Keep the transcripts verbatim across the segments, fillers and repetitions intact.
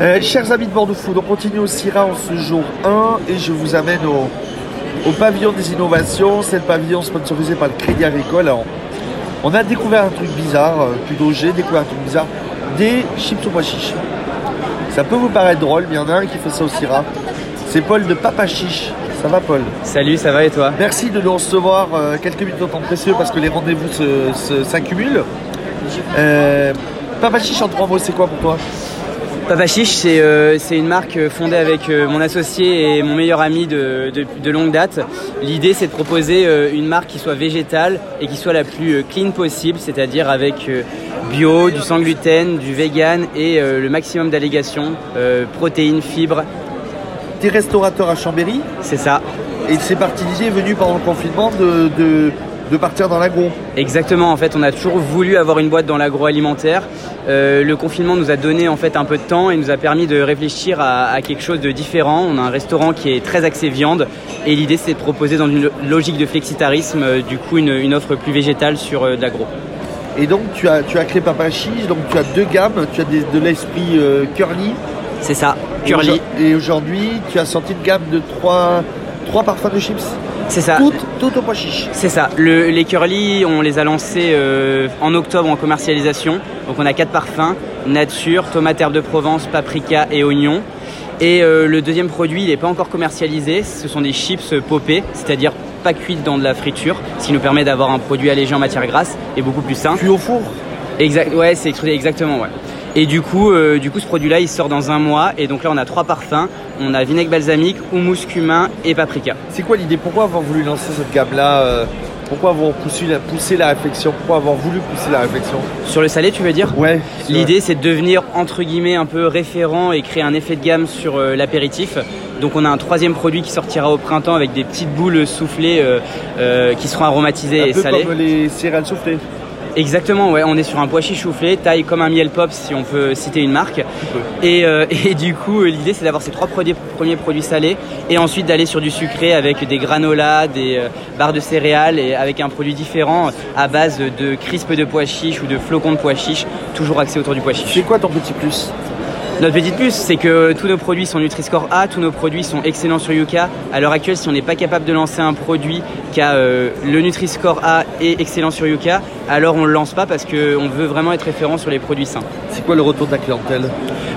Euh, chers amis de BordeauxFood, on continue au SIRHA en ce jour un et je vous amène au, au pavillon des innovations. C'est le pavillon sponsorisé par le Crédit Agricole. Alors, on a découvert un truc bizarre, euh, Pudogé, découvert un truc bizarre, des chips au pois chiche. Ça peut vous paraître drôle, mais il y en a un qui fait ça au SIRHA. C'est Paul de Papa Chiche. Ça va, Paul? Salut, ça va et toi? Merci de nous recevoir euh, quelques minutes de temps précieux parce que les rendez-vous s'accumulent. Euh, Papa Chiche, en trois mots, c'est quoi pour toi? Papa Chiche, c'est euh, une marque fondée avec euh, mon associé et mon meilleur ami de, de, de longue date. L'idée, c'est de proposer euh, une marque qui soit végétale et qui soit la plus euh, clean possible, c'est-à-dire avec euh, bio, du sans gluten, du vegan et euh, le maximum d'allégations, euh, protéines, fibres. T'es restaurateur à Chambéry? C'est ça. Et c'est parti d'idée venu pendant le confinement de... de... de partir dans l'agro. Exactement, en fait on a toujours voulu avoir une boîte dans l'agroalimentaire. Euh, le confinement nous a donné en fait un peu de temps et nous a permis de réfléchir à, à quelque chose de différent. On a un restaurant qui est très axé viande et l'idée c'est de proposer dans une logique de flexitarisme euh, du coup une, une offre plus végétale sur euh, de l'agro. Et donc tu as, tu as créé Papa Chiche, donc tu as deux gammes, tu as des, de l'esprit euh, Curly. C'est ça, Curly. Et aujourd'hui tu as sorti une gamme de trois, trois parfums de chips. C'est ça. Tout, tout au pois chiche. C'est ça. Le, les Curly, on les a lancés euh, en octobre en commercialisation. Donc on a quatre parfums, nature, tomate herbe de Provence, paprika et oignon. Et euh, le deuxième produit, il n'est pas encore commercialisé. Ce sont des chips popées, c'est-à-dire pas cuites dans de la friture, ce qui nous permet d'avoir un produit allégé en matière grasse et beaucoup plus sain. Cuit au four. Exact. Ouais, c'est extrudé exactement. Ouais. Et du coup, euh, du coup, ce produit-là, il sort dans un mois. Et donc là, on a trois parfums. On a vinaigre balsamique, houmous cumin et paprika. C'est quoi l'idée? Pourquoi avoir voulu lancer cette gamme-là euh, Pourquoi avoir poussé la, poussé la réflexion Pourquoi avoir voulu pousser la réflexion? Sur le salé, tu veux dire? Ouais. L'idée, c'est de devenir, entre guillemets, un peu référent et créer un effet de gamme sur euh, l'apéritif. Donc on a un troisième produit qui sortira au printemps avec des petites boules soufflées euh, euh, qui seront aromatisées un et peu salées. Comme les céréales soufflées. Exactement, ouais, on est sur un pois chiche soufflé, taille comme un miel pop si on peut citer une marque. Okay. Et, euh, et du coup, l'idée c'est d'avoir ces trois produits, premiers produits salés et ensuite d'aller sur du sucré avec des granolas, des euh, barres de céréales et avec un produit différent à base de crispes de pois chiche ou de flocons de pois chiche, toujours axé autour du pois chiche. C'est quoi ton petit plus? Notre petite puce, c'est que tous nos produits sont Nutri-Score A, tous nos produits sont excellents sur Yuka. À l'heure actuelle, si on n'est pas capable de lancer un produit qui a euh, le Nutri-Score A et excellent sur Yuka, alors on ne le lance pas parce qu'on veut vraiment être référent sur les produits sains. C'est quoi le retour de la clientèle?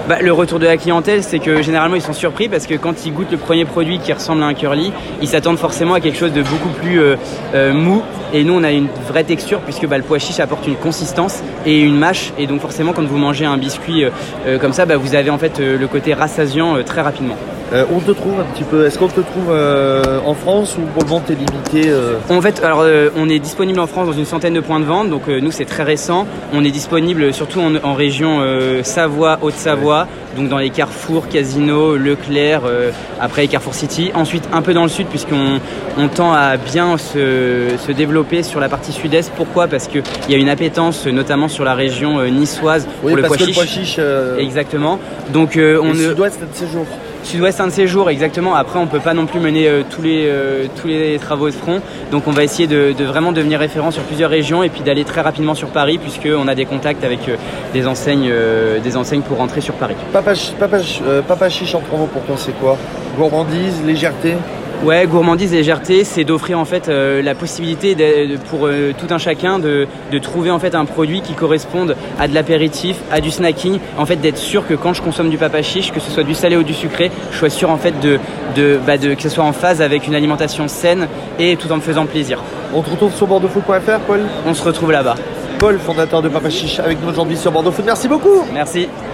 Bah, le retour de la clientèle, c'est que généralement ils sont surpris parce que quand ils goûtent le premier produit qui ressemble à un Curly, ils s'attendent forcément à quelque chose de beaucoup plus euh, euh, mou. Et nous, on a une vraie texture puisque bah, le pois chiche apporte une consistance et une mâche. Et donc forcément, quand vous mangez un biscuit euh, euh, comme ça, bah, vous Vous avez en fait euh, le côté rassasiant euh, très rapidement. Euh, on te trouve un petit peu, est-ce qu'on te trouve euh, en France ou pour le moment t'es limité euh... En fait, alors euh, on est disponible en France dans une centaine de points de vente, donc euh, nous c'est très récent. On est disponible surtout en, en région euh, Savoie, Haute-Savoie, ouais. Donc dans les Carrefour, Casino, Leclerc, euh, après Carrefour City. Ensuite un peu dans le sud puisqu'on on tend à bien se, se développer sur la partie sud-est. Pourquoi? Parce qu'il y a une appétence notamment sur la région euh, niçoise pour oui, le pois chiche. Le pois chiche euh... Exactement. Donc euh, on le sud-ouest un de ces jours. Sud-ouest un de ces jours, exactement. Après, on peut pas non plus mener euh, tous les euh, tous les travaux de front. Donc on va essayer de, de vraiment devenir référent sur plusieurs régions et puis d'aller très rapidement sur Paris puisque on a des contacts avec euh, des enseignes euh, des enseignes pour rentrer sur Paris. Papa Papa euh, Papa Chiche en trois mots pour toi, c'est quoi? Gourmandise, légèreté. Ouais, gourmandise et légèreté, c'est d'offrir en fait euh, la possibilité de, de, pour euh, tout un chacun de, de trouver en fait un produit qui corresponde à de l'apéritif, à du snacking, en fait d'être sûr que quand je consomme du Papa Chiche, que ce soit du salé ou du sucré, je sois sûr en fait de, de, bah, de que ce soit en phase avec une alimentation saine et tout en me faisant plaisir. On te retrouve sur bordeauxfood point F R, Paul? On se retrouve là-bas. Paul, fondateur de Papa Chiche, avec nous aujourd'hui sur BordeauxFood. Merci beaucoup. Merci.